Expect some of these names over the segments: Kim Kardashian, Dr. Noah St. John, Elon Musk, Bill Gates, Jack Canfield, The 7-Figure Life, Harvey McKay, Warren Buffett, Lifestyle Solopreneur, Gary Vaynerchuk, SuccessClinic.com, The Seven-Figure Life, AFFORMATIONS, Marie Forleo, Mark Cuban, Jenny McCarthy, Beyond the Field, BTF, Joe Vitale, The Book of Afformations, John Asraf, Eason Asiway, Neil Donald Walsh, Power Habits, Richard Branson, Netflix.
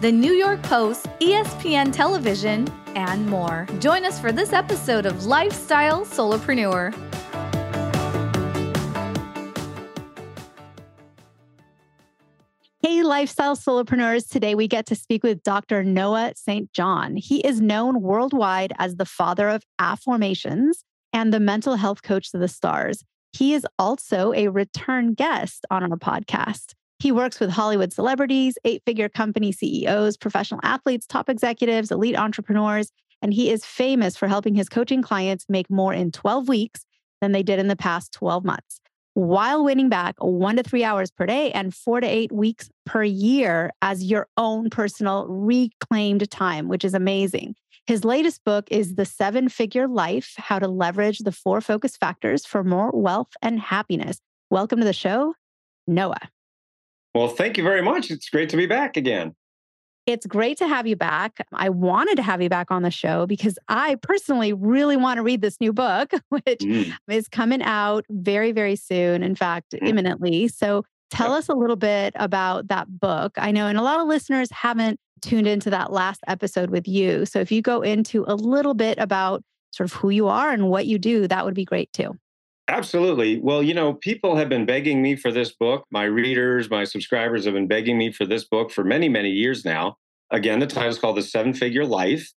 The New York Post, ESPN Television, and more. Join us for this episode of Lifestyle Solopreneur. Hey, Lifestyle Solopreneurs. Today we get to speak with Dr. Noah St. John. He is known worldwide as the father of affirmations and the mental health coach to the stars. He is also a return guest on our podcast. He works with Hollywood celebrities, eight-figure company CEOs, professional athletes, top executives, elite entrepreneurs, and he is famous for helping his coaching clients make more in 12 weeks than they did in the past 12 months, while winning back 1 to 3 hours per day and 4 to 8 weeks per year as your own personal reclaimed time, which is amazing. His latest book is The Seven-Figure Life, How to Leverage the 4 Focus Factors for More Wealth and Happiness. Welcome to the show, Noah. Well, thank you very much. It's great to be back again. It's great to have you back. I wanted to have you back on the show because I personally really want to read this new book, which is coming out very, very soon. In fact, imminently. So tell us a little bit about that book. I know, and a lot of listeners haven't tuned into that last episode with you. So if you go into a little bit about sort of who you are and what you do, that would be great too. Absolutely. Well, you know, people have been begging me for this book. My readers, my subscribers have been begging me for this book for many, many years now. Again, the title is called The Seven-Figure Life,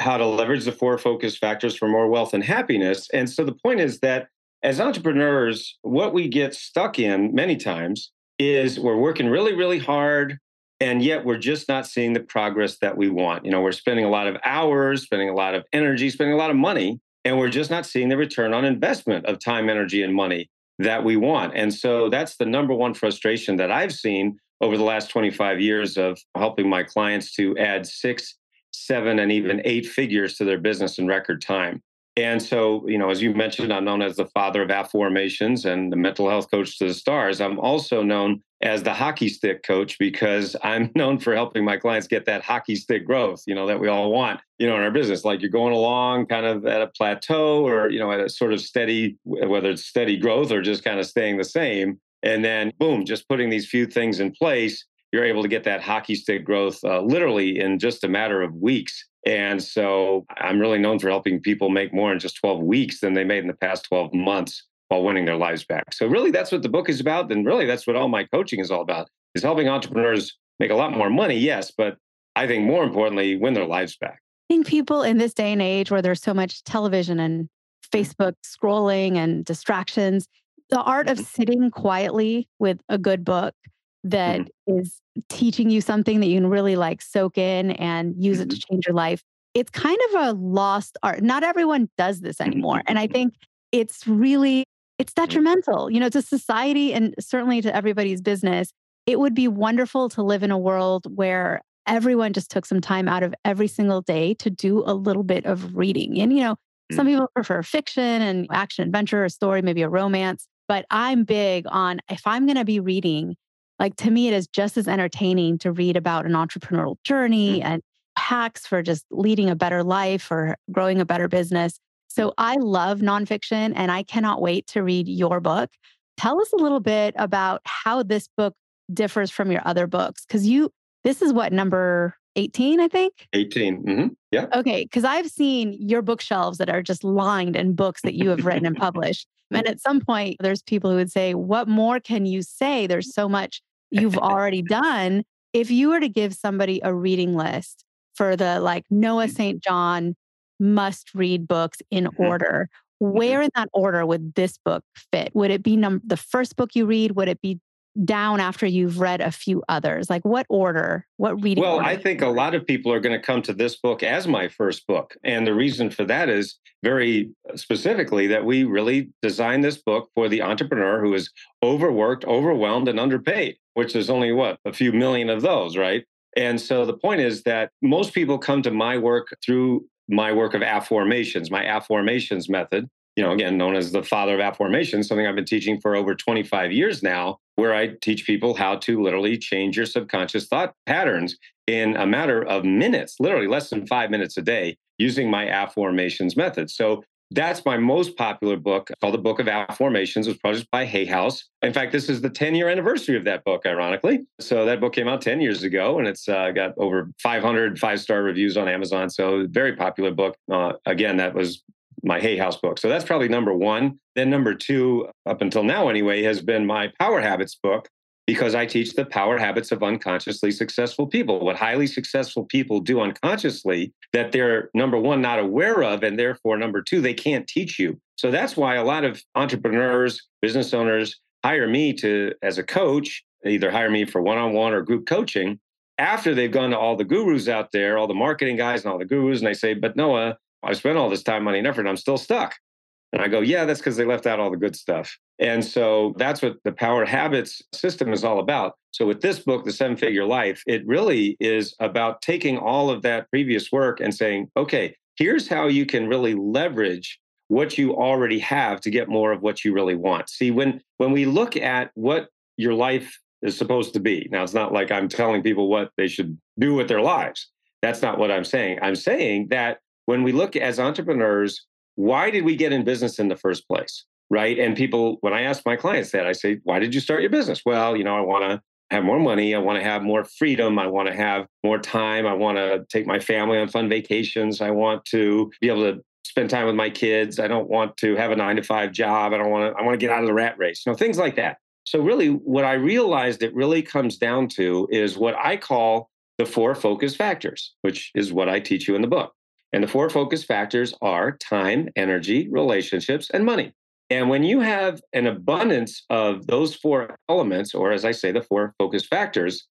How to Leverage the 4 Focus Factors for More Wealth and Happiness. And so the point is that as entrepreneurs, what we get stuck in many times is we're working really, really hard, and yet we're just not seeing the progress that we want. You know, we're spending a lot of hours, spending a lot of energy, spending a lot of money, and we're just not seeing the return on investment of time, energy, and money that we want. And so that's the number one frustration that I've seen over the last 25 years of helping my clients to add 6, 7, and even 8 figures to their business in record time. And so, you know, as you mentioned, I'm known as the father of affirmations and the mental health coach to the stars. I'm also known as the hockey stick coach because I'm known for helping my clients get that hockey stick growth, you know, that we all want, you know, in our business. Like you're going along kind of at a plateau or, you know, at a sort of steady, whether it's steady growth or just kind of staying the same. And then boom, just putting these few things in place, you're able to get that hockey stick growth literally in just a matter of weeks. And so I'm really known for helping people make more in just 12 weeks than they made in the past 12 months while winning their lives back. So really, that's what the book is about. And really, that's what all my coaching is all about, is helping entrepreneurs make a lot more money, yes, but I think more importantly, win their lives back. I think people in this day and age where there's so much television and Facebook scrolling and distractions, the art of sitting quietly with a good book that is teaching you something that you can really like soak in and use it to change your life. It's kind of a lost art. Not everyone does this anymore. And I think it's really, it's detrimental, you know, to society and certainly to everybody's business. It would be wonderful to live in a world where everyone just took some time out of every single day to do a little bit of reading. And, you know, some people prefer fiction and action, adventure, a story, maybe a romance, but I'm big on if I'm going to be reading, like to me, it is just as entertaining to read about an entrepreneurial journey and hacks for just leading a better life or growing a better business. So I love nonfiction and I cannot wait to read your book. Tell us a little bit about how this book differs from your other books. Because this is what, number 18, I think? 18. Yeah. Okay. Because I've seen your bookshelves that are just lined in books that you have written and published. And at some point, there's people who would say, what more can you say? There's so much you've already done. If you were to give somebody a reading list for the like Noah St. John must read books in order, where in that order would this book fit? Would it be the first book you read? Would it be down after you've read a few others? Like what order, what reading? Well, order? I think a lot of people are going to come to this book as my first book. And the reason for that is very specifically that we really designed this book for the entrepreneur who is overworked, overwhelmed, and underpaid, which there's only a few million of those, right? And so the point is that most people come to my work through my work of Afformations, my Afformations method, you know, again, known as the father of Afformations, something I've been teaching for over 25 years now, where I teach people how to literally change your subconscious thought patterns in a matter of minutes, literally less than 5 minutes a day, using my Afformations method. So that's my most popular book, called The Book of Afformations. It was published by Hay House. In fact, this is the 10-year anniversary of that book, ironically. So that book came out 10 years ago, and it's got over 500 five-star reviews on Amazon. So very popular book. Again, that was my Hay House book. So that's probably number one. Then number two, up until now anyway, has been my Power Habits book, because I teach the power habits of unconsciously successful people, what highly successful people do unconsciously that they're, number one, not aware of, and therefore, number two, they can't teach you. So that's why a lot of entrepreneurs, business owners hire me to, as a coach, they either hire me for one-on-one or group coaching after they've gone to all the gurus out there, all the marketing guys and all the gurus, and they say, but Noah, I spent all this time, money, and effort, and I'm still stuck. And I go, yeah, that's because they left out all the good stuff. And so that's what the Power Habits system is all about. So with this book, The Seven-Figure Life, it really is about taking all of that previous work and saying, okay, here's how you can really leverage what you already have to get more of what you really want. See, when we look at what your life is supposed to be, now it's not like I'm telling people what they should do with their lives. That's not what I'm saying. I'm saying that when we look as entrepreneurs, why did we get in business in the first place, right? And people, when I ask my clients that, I say, why did you start your business? Well, you know, I want to have more money. I want to have more freedom. I want to have more time. I want to take my family on fun vacations. I want to be able to spend time with my kids. I don't want to have a 9-to-5 job. I want to get out of the rat race, you know, things like that. So really what I realized it really comes down to is what I call the 4 focus factors, which is what I teach you in the book. And the 4 focus factors are time, energy, relationships, and money. And when you have an abundance of those 4 elements, or as I say, the 4 focus factors,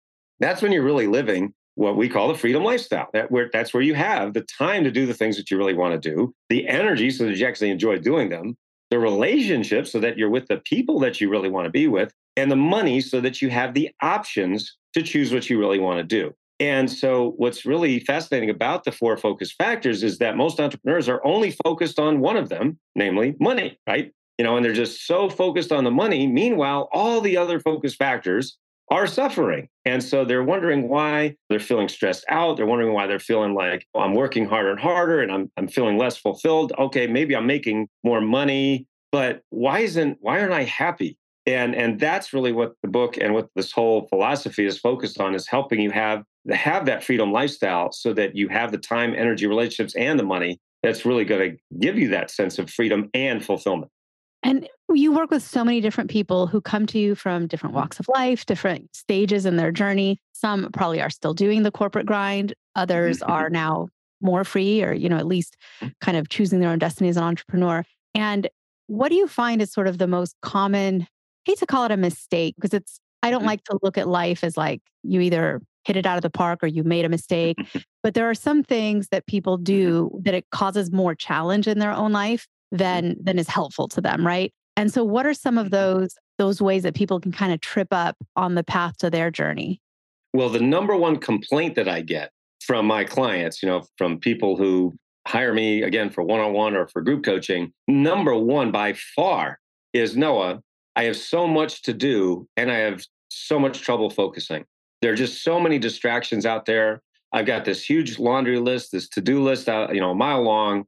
that's when you're really living what we call the freedom lifestyle. That's where you have the time to do the things that you really want to do, the energy so that you actually enjoy doing them, the relationships so that you're with the people that you really want to be with, and the money so that you have the options to choose what you really want to do. And so what's really fascinating about the 4 focus factors is that most entrepreneurs are only focused on one of them, namely money, right? You know, and they're just so focused on the money. Meanwhile, all the other focus factors are suffering. And so they're wondering why they're feeling stressed out. They're wondering why they're feeling like, oh, I'm working harder and harder and I'm feeling less fulfilled. Okay, maybe I'm making more money, but why aren't I happy? And that's really what the book and what this whole philosophy is focused on, is helping you have that freedom lifestyle so that you have the time, energy, relationships, and the money that's really going to give you that sense of freedom and fulfillment. And you work with so many different people who come to you from different walks of life, different stages in their journey. Some probably are still doing the corporate grind. Others are now more free, or, you know, at least kind of choosing their own destiny as an entrepreneur. And what do you find is sort of the most common, hate to call it a mistake, because it's, I don't like to look at life as like you either hit it out of the park or you made a mistake, but there are some things that people do that it causes more challenge in their own life than is helpful to them, right? And so what are some of those ways that people can kind of trip up on the path to their journey? Well, the number one complaint that I get from my clients, you know, from people who hire me again for one-on-one or for group coaching, number one by far is, Noah, I have so much to do and I have so much trouble focusing. There are just so many distractions out there. I've got this huge laundry list, this to-do list, you know, a mile long,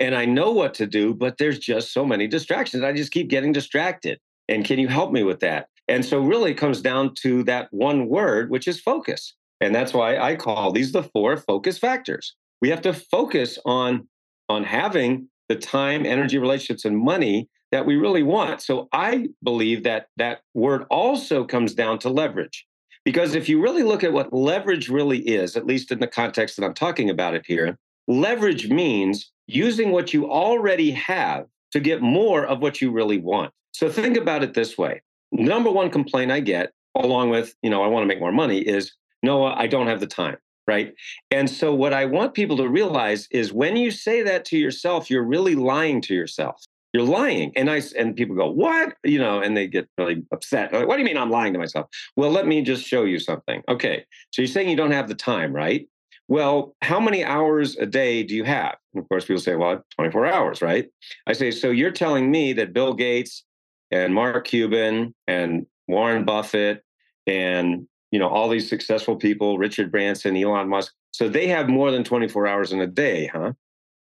and I know what to do, but there's just so many distractions. I just keep getting distracted. And can you help me with that? And so really it comes down to that one word, which is focus. And that's why I call these the 4 focus factors. We have to focus on having the time, energy, relationships, and money that we really want. So I believe that word also comes down to leverage. Because if you really look at what leverage really is, at least in the context that I'm talking about it here, leverage means using what you already have to get more of what you really want. So think about it this way. Number one complaint I get, along with, you know, I want to make more money, is, Noah, I don't have the time, right? And so what I want people to realize is when you say that to yourself, you're really lying to yourself. You're lying. And people go, what? You know, and they get really upset. Like, what do you mean I'm lying to myself? Well, let me just show you something. Okay. So you're saying you don't have the time, right? well, how many hours a day do you have? And of course, people say, well, 24 hours, right? I say, so you're telling me that Bill Gates and Mark Cuban and Warren Buffett and, you know, all these successful people, Richard Branson, Elon Musk, so they have more than 24 hours in a day, huh?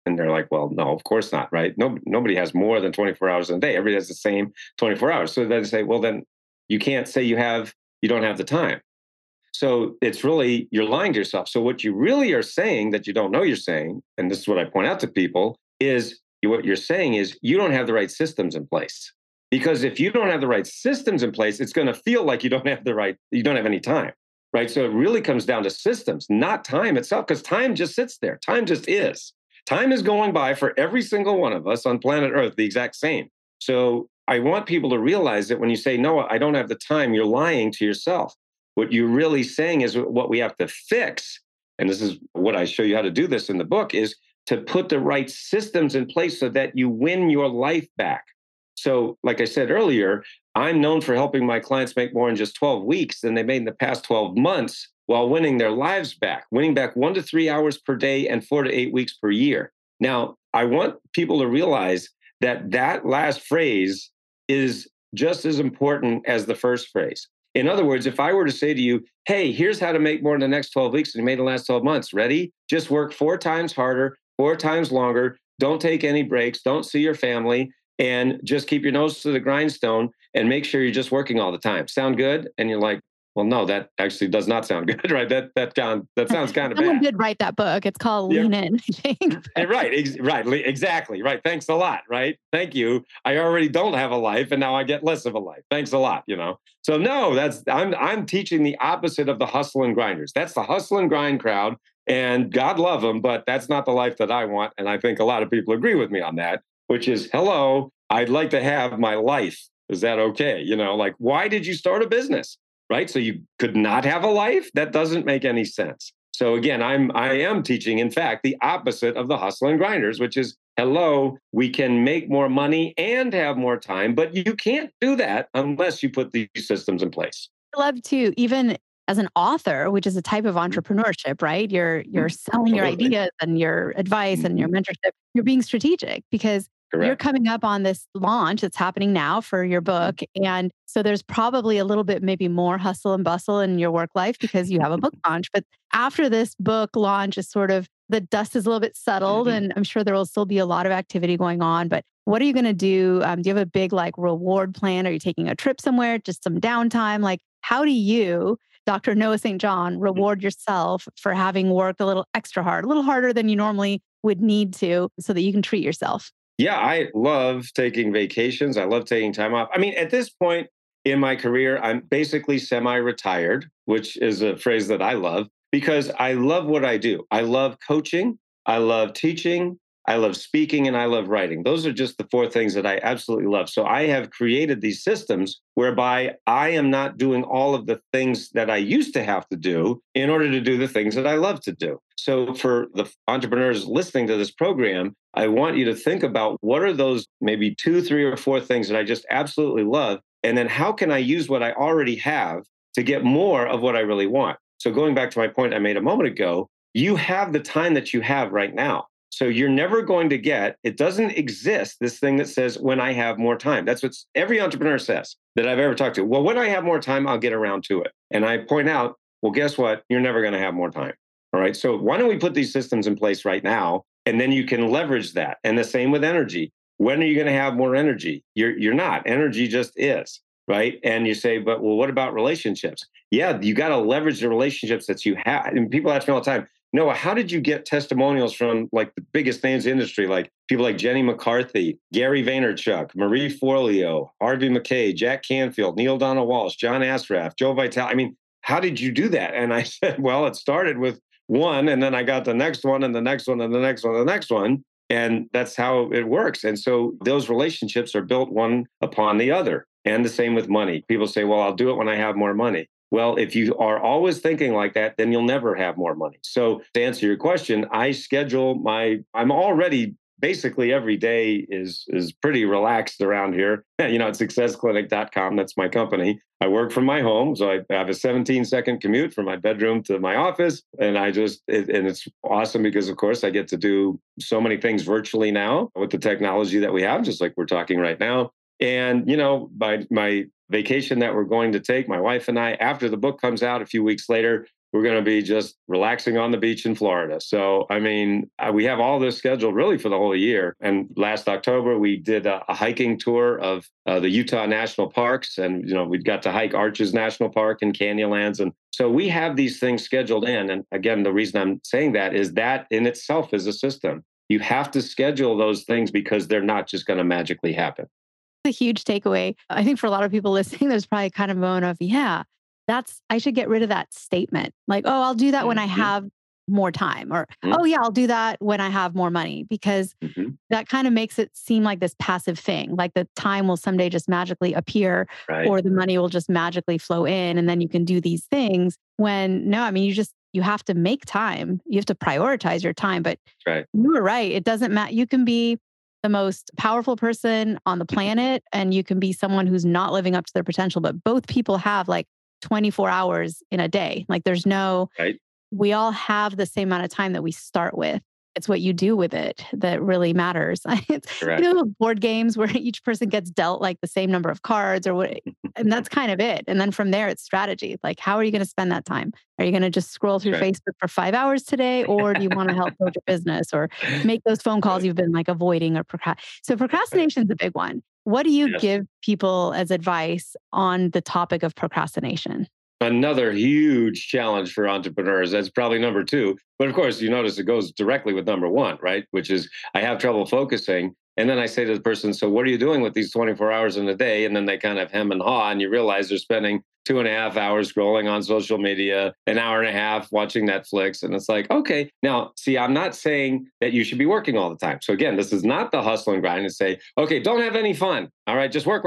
And they're like, well, no, of course not, right? Nobody has more than 24 hours in a day. Everybody has the same 24 hours. So then they say, well, then you can't say you don't have the time. So it's really, you're lying to yourself. So what you really are saying that you don't know you're saying, and this is what I point out to people, is what you're saying is you don't have the right systems in place. Because if you don't have the right systems in place, it's going to feel like you don't have any time, right? So it really comes down to systems, not time itself, because time just sits there. Time just is. Time is going by for every single one of us on planet Earth, the exact same. So I want people to realize that when you say, no, I don't have the time, you're lying to yourself. What you're really saying is what we have to fix, and this is what I show you how to do this in the book, is to put the right systems in place so that you win your life back. So like I said earlier, I'm known for helping my clients make more in just 12 weeks than they made in the past 12 months while winning their lives back, winning back 1 to 3 hours per day and 4 to 8 weeks per year. Now, I want people to realize that that last phrase is just as important as the first phrase. In other words, if I were to say to you, hey, here's how to make more in the next 12 weeks than you made in the last 12 months. Ready? Just work 4 times harder, 4 times longer. Don't take any breaks. Don't see your family. And just keep your nose to the grindstone and make sure you're just working all the time. Sound good? And you're like, well, no, that actually does not sound good, right? That sounds kind of bad. Someone did write that book. It's called Lean In, I think. Right, exactly. Right. Thanks a lot, right? Thank you. I already don't have a life and now I get less of a life. Thanks a lot, you know? So no, I'm teaching the opposite of the hustle and grinders. That's the hustle and grind crowd, and God love them, but that's not the life that I want. And I think a lot of people agree with me on that, which is, hello, I'd like to have my life. Is that okay? You know, like, why did you start a business? Right? So you could not have a life? That doesn't make any sense. So again, I am teaching, in fact, the opposite of the hustle and grinders, which is, hello, we can make more money and have more time, but you can't do that unless you put these systems in place. I love to, even as an author, which is a type of entrepreneurship, right? You're selling your ideas and your advice and your mentorship. You're being strategic because Correct. You're coming up on this launch that's happening now for your book. And so there's probably a little bit, maybe more hustle and bustle in your work life because you have a book launch. But after this book launch is sort of, the dust is a little bit settled and I'm sure there will still be a lot of activity going on. But what are you going to do? Do you have a big reward plan? Are you taking a trip somewhere? Just some downtime? How do you, Dr. Noah St. John, reward yourself for having worked a little extra hard, a little harder than you normally would need to, so that you can treat yourself? Yeah, I love taking vacations. I love taking time off. I mean, at this point in my career, I'm basically semi-retired, which is a phrase that I love because I love what I do. I love coaching. I love teaching. I love speaking and I love writing. Those are just the 4 things that I absolutely love. So I have created these systems whereby I am not doing all of the things that I used to have to do in order to do the things that I love to do. So for the entrepreneurs listening to this program, I want you to think about what are those maybe 2, 3, or 4 things that I just absolutely love? And then how can I use what I already have to get more of what I really want? So going back to my point I made a moment ago, you have the time that you have right now. So you're never going to get, it doesn't exist, this thing that says, when I have more time. That's what every entrepreneur says that I've ever talked to. Well, when I have more time, I'll get around to it. And I point out, well, guess what? You're never going to have more time. All right. So why don't we put these systems in place right now? And then you can leverage that. And the same with energy. When are you going to have more energy? You're not. Energy just is, right? And you say, but well, what about relationships? Yeah, you got to leverage the relationships that you have. And people ask me all the time, Noah, how did you get testimonials from the biggest names in the industry, like people like Jenny McCarthy, Gary Vaynerchuk, Marie Forleo, Harvey McKay, Jack Canfield, Neil Donald Walsh, John Asraf, Joe Vitale? I mean, how did you do that? And I said, well, it started with one, and then I got the next one, and the next one, and the next one, and the next one. And that's how it works. And so those relationships are built one upon the other. And the same with money. People say, well, I'll do it when I have more money. Well, if you are always thinking like that, then you'll never have more money. So to answer your question, I'm already basically every day is pretty relaxed around here. You know, at SuccessClinic.com, that's my company. I work from my home, so I have a 17-second commute from my bedroom to my office. And it's awesome because, of course, I get to do so many things virtually now with the technology that we have, just like we're talking right now. And, you know, by my vacation that we're going to take, my wife and I, after the book comes out a few weeks later, we're going to be just relaxing on the beach in Florida. So, I mean, we have all this scheduled really for the whole year. And last October, we did a hiking tour of the Utah National Parks. And, you know, we got to hike Arches National Park and Canyonlands. And so we have these things scheduled in. And again, the reason I'm saying that is that in itself is a system. You have to schedule those things because they're not just going to magically happen. A huge takeaway. I think for a lot of people listening, there's probably kind of a moment of, yeah, I should get rid of that statement. Like, oh, I'll do that when I have more time, or, oh yeah, I'll do that when I have more money, because that kind of makes it seem like this passive thing, like the time will someday just magically appear, right, or the money will just magically flow in. And then you can do these things when, no, I mean, you have to make time, you have to prioritize your time, but you were right. It doesn't matter. You can be the most powerful person on the planet, and you can be someone who's not living up to their potential, but both people have like 24 hours in a day. Like there's no, we all have the same amount of time that we start with. It's what you do with it that really matters. It's, you know, board games where each person gets dealt like the same number of cards or what, and that's kind of it. And then from there, it's strategy. Like, how are you going to spend that time? Are you going to just scroll through Facebook for 5 hours today? Or do you want to help build your business or make those phone calls you've been like avoiding or So procrastination is a big one. What do you give people as advice on the topic of procrastination? Another huge challenge for entrepreneurs. That's probably number two. But of course, you notice it goes directly with number one, right? Which is, I have trouble focusing. And then I say to the person, so what are you doing with these 24 hours in a day? And then they kind of hem and haw, and you realize they're spending 2.5 hours scrolling on social media, 1.5 hours watching Netflix. And it's like, okay, now, see, I'm not saying that you should be working all the time. So again, this is not the hustle and grind and say, okay, don't have any fun. All right, just work.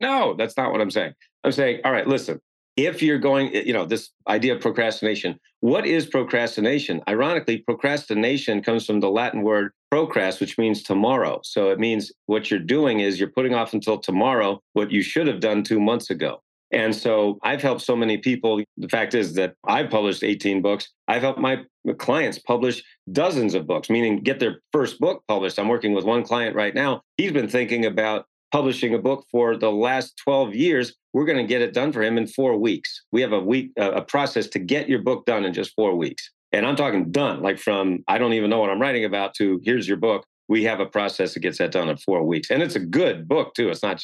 No, that's not what I'm saying. I'm saying, all right, listen, if you're going, you know, this idea of procrastination, what is procrastination? Ironically, procrastination comes from the Latin word procrast, which means tomorrow. So it means what you're doing is you're putting off until tomorrow what you should have done 2 months ago. And so I've helped so many people. The fact is that I've published 18 books. I've helped my clients publish dozens of books, meaning get their first book published. I'm working with one client right now. He's been thinking about publishing a book for the last 12 years. We're going to get it done for him in 4 weeks. We have a process to get your book done in just 4 weeks. And I'm talking done, like from, I don't even know what I'm writing about, to here's your book. We have a process that gets that done in 4 weeks. And it's a good book too. It's not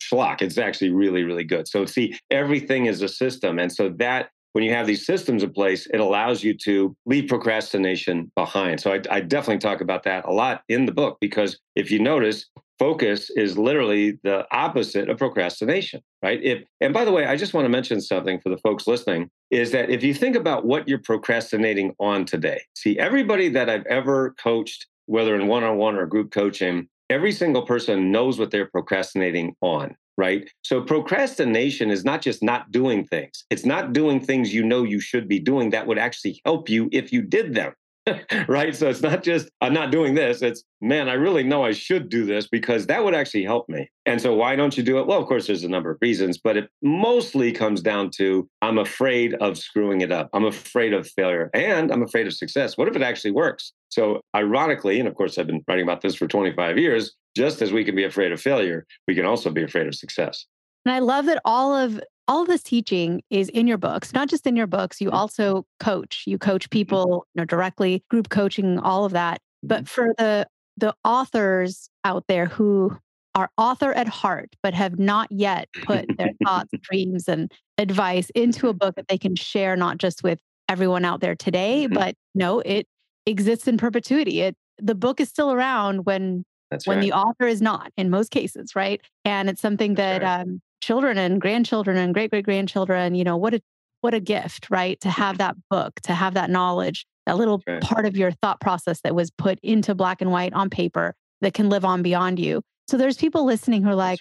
schlock. It's actually really, really good. So see, everything is a system. And so that when you have these systems in place, it allows you to leave procrastination behind. So I definitely talk about that a lot in the book, because if you notice, focus is literally the opposite of procrastination, right? And by the way, I just want to mention something for the folks listening, is that if you think about what you're procrastinating on today, see, everybody that I've ever coached, whether in one-on-one or group coaching, every single person knows what they're procrastinating on, right? So procrastination is not just not doing things. It's not doing things you know you should be doing that would actually help you if you did them. Right? So it's not just, I'm not doing this. It's, man, I really know I should do this because that would actually help me. And so why don't you do it? Well, of course, there's a number of reasons, but it mostly comes down to, I'm afraid of screwing it up. I'm afraid of failure, and I'm afraid of success. What if it actually works? So ironically, and of course, I've been writing about this for 25 years, just as we can be afraid of failure, we can also be afraid of success. And I love that all of this teaching is in your books, not just in your books. You also coach. You coach people, you know, directly, group coaching, all of that. But for the authors out there who are author at heart, but have not yet put their thoughts, dreams, and advice into a book that they can share, not just with everyone out there today, but no, it exists in perpetuity. The book is still around when the author is not, in most cases, right? And it's something that children and grandchildren and great-great-grandchildren, you know, what a gift, right? To have that book, to have that knowledge, that little part of your thought process that was put into black and white on paper that can live on beyond you. So there's people listening who are like,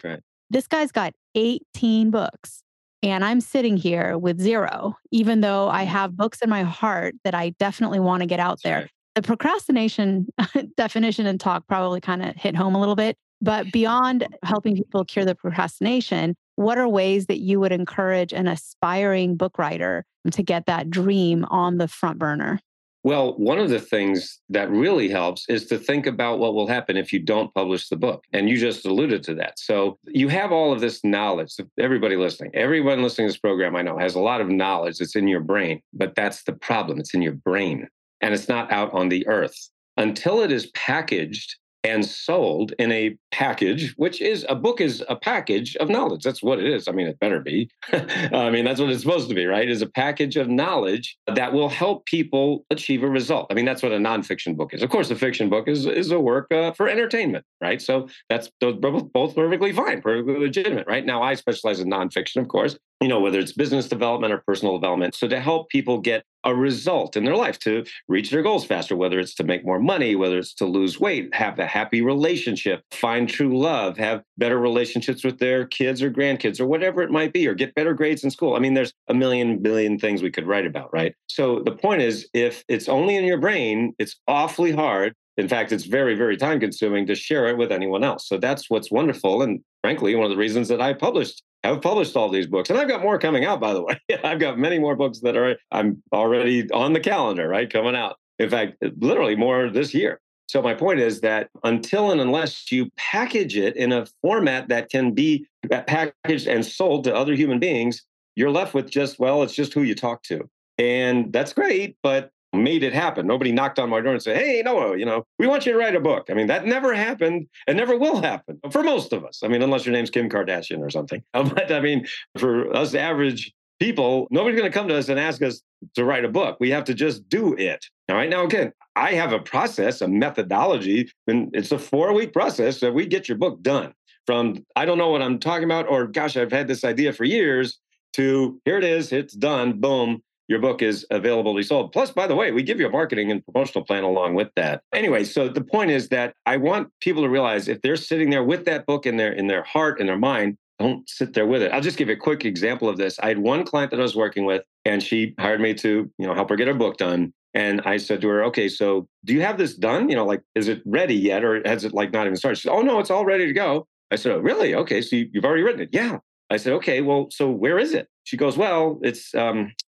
this guy's got 18 books and I'm sitting here with zero, even though I have books in my heart that I definitely want to get out there. The procrastination definition and talk probably kind of hit home a little bit. But beyond helping people cure the procrastination, what are ways that you would encourage an aspiring book writer to get that dream on the front burner? Well, one of the things that really helps is to think about what will happen if you don't publish the book. And you just alluded to that. So you have all of this knowledge. Everybody listening, everyone listening to this program, I know, has a lot of knowledge. It's in your brain, but that's the problem. It's in your brain and it's not out on the earth until it is packaged and sold in a package, which is a book is a package of knowledge. That's what it is. I mean, it better be. I mean, that's what it's supposed to be, right? Is a package of knowledge that will help people achieve a result. I mean, that's what a nonfiction book is. Of course, a fiction book is a work for entertainment, right? So that's both perfectly fine, perfectly legitimate, right? Now, I specialize in nonfiction, of course, you know, whether it's business development or personal development. So to help people get a result in their life, to reach their goals faster, whether it's to make more money, whether it's to lose weight, have a happy relationship, find true love, have better relationships with their kids or grandkids or whatever it might be, or get better grades in school. I mean, there's a million things we could write about, right? So the point is, if it's only in your brain, it's awfully hard. In fact, it's very, very time consuming to share it with anyone else. So that's what's wonderful. And frankly, one of the reasons that I've published all these books. And I've got more coming out, by the way. I've got many more books that I'm already on the calendar, right? Coming out. In fact, literally more this year. So my point is that until and unless you package it in a format that can be packaged and sold to other human beings, you're left with just, well, it's just who you talk to. And that's great, but made it happen. Nobody knocked on my door and said, hey, Noah, you know, we want you to write a book. I mean, that never happened and never will happen for most of us. I mean, unless your name's Kim Kardashian or something. But I mean, for us average people, nobody's going to come to us and ask us to write a book. We have to just do it. All right. Now, again, I have a process, a methodology, and it's a 4-week process that we get your book done from, I don't know what I'm talking about, or gosh, I've had this idea for years, to here it is, it's done, boom. Your book is available to be sold. Plus, by the way, we give you a marketing and promotional plan along with that. Anyway, so the point is that I want people to realize if they're sitting there with that book in their heart and their mind, don't sit there with it. I'll just give you a quick example of this. I had one client that I was working with, and she hired me to, you know, help her get her book done. And I said to her, okay, so do you have this done? You know, like, is it ready yet? Or has it like not even started? She said, oh no, it's all ready to go. I said, oh, really? Okay, so you've already written it. Yeah. I said, okay, well, so where is it? She goes, well, it's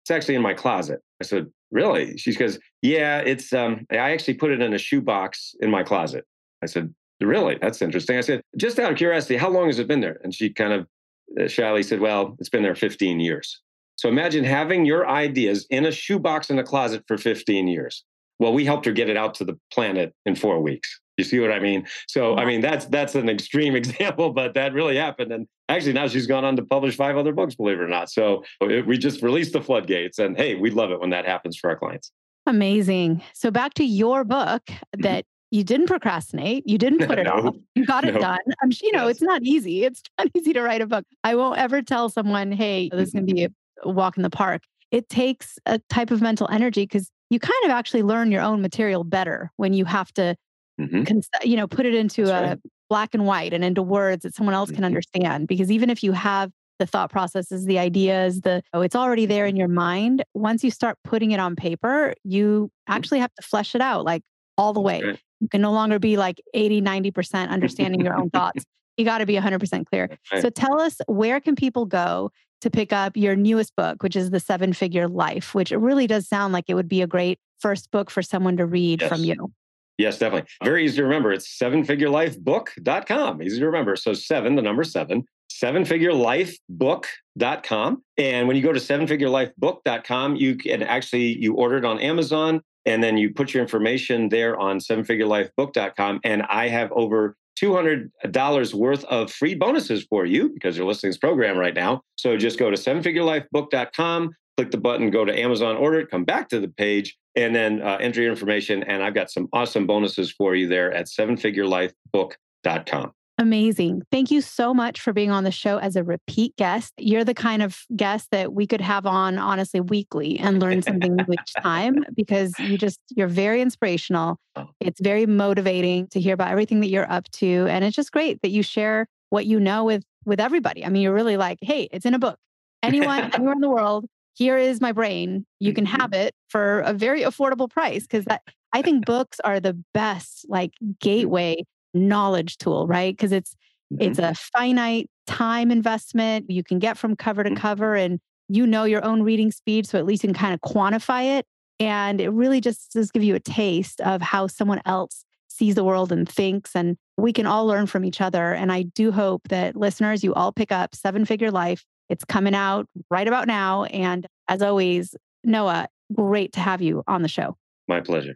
actually in my closet. I said, really? She goes, yeah, it's I actually put it in a shoebox in my closet. I said, really? That's interesting. I said, just out of curiosity, how long has it been there? And she kind of shyly said, well, it's been there 15 years. So imagine having your ideas in a shoebox in a closet for 15 years. Well, we helped her get it out to the planet in 4 weeks. You see what I mean? So, I mean, that's an extreme example, but that really happened. And actually now she's gone on to publish 5 other books, believe it or not. So we just released the floodgates, and hey, we love it when that happens for our clients. Amazing. So back to your book that you didn't procrastinate, you didn't put it off, you got it done. You know, it's not easy. It's not easy to write a book. I won't ever tell someone, hey, this is going to be a walk in the park. It takes a type of mental energy because you kind of actually learn your own material better when you have to put it into black and white and into words that someone else can understand. Because even if you have the thought processes, the ideas, it's already there in your mind. Once you start putting it on paper, you actually have to flesh it out like all the way. Right. You can no longer be like 80, 90% understanding your own thoughts. You got to be 100% clear. Right. So tell us, where can people go to pick up your newest book, which is The Seven-Figure Life, which really does sound like it would be a great first book for someone to read from you. Yes, definitely. Very easy to remember. It's 7figurelifebook.com. Easy to remember. So 7, the number 7, 7figurelifebook.com. And when you go to 7figurelifebook.com, you can actually, you order it on Amazon, and then you put your information there on 7figurelifebook.com. And I have over $200 worth of free bonuses for you because you're listening to this program right now. So just go to 7figurelifebook.com, click the button, go to Amazon, order it, come back to the page, and then enter your information. And I've got some awesome bonuses for you there at 7figurelifebook.com. Amazing. Thank you so much for being on the show as a repeat guest. You're the kind of guest that we could have on, honestly, weekly and learn something new each time, because you're very inspirational. It's very motivating to hear about everything that you're up to. And it's just great that you share what you know with everybody. I mean, you're really like, hey, it's in a book. Anyone, anywhere in the world. Here is my brain. You can have it for a very affordable price, because that I think books are the best like gateway knowledge tool, right? Because it's a finite time investment. You can get from cover to cover and you know your own reading speed. So at least you can kind of quantify it. And it really just does give you a taste of how someone else sees the world and thinks. And we can all learn from each other. And I do hope that listeners, you all pick up Seven-Figure Life. It's coming out right about now. And as always, Noah, great to have you on the show. My pleasure.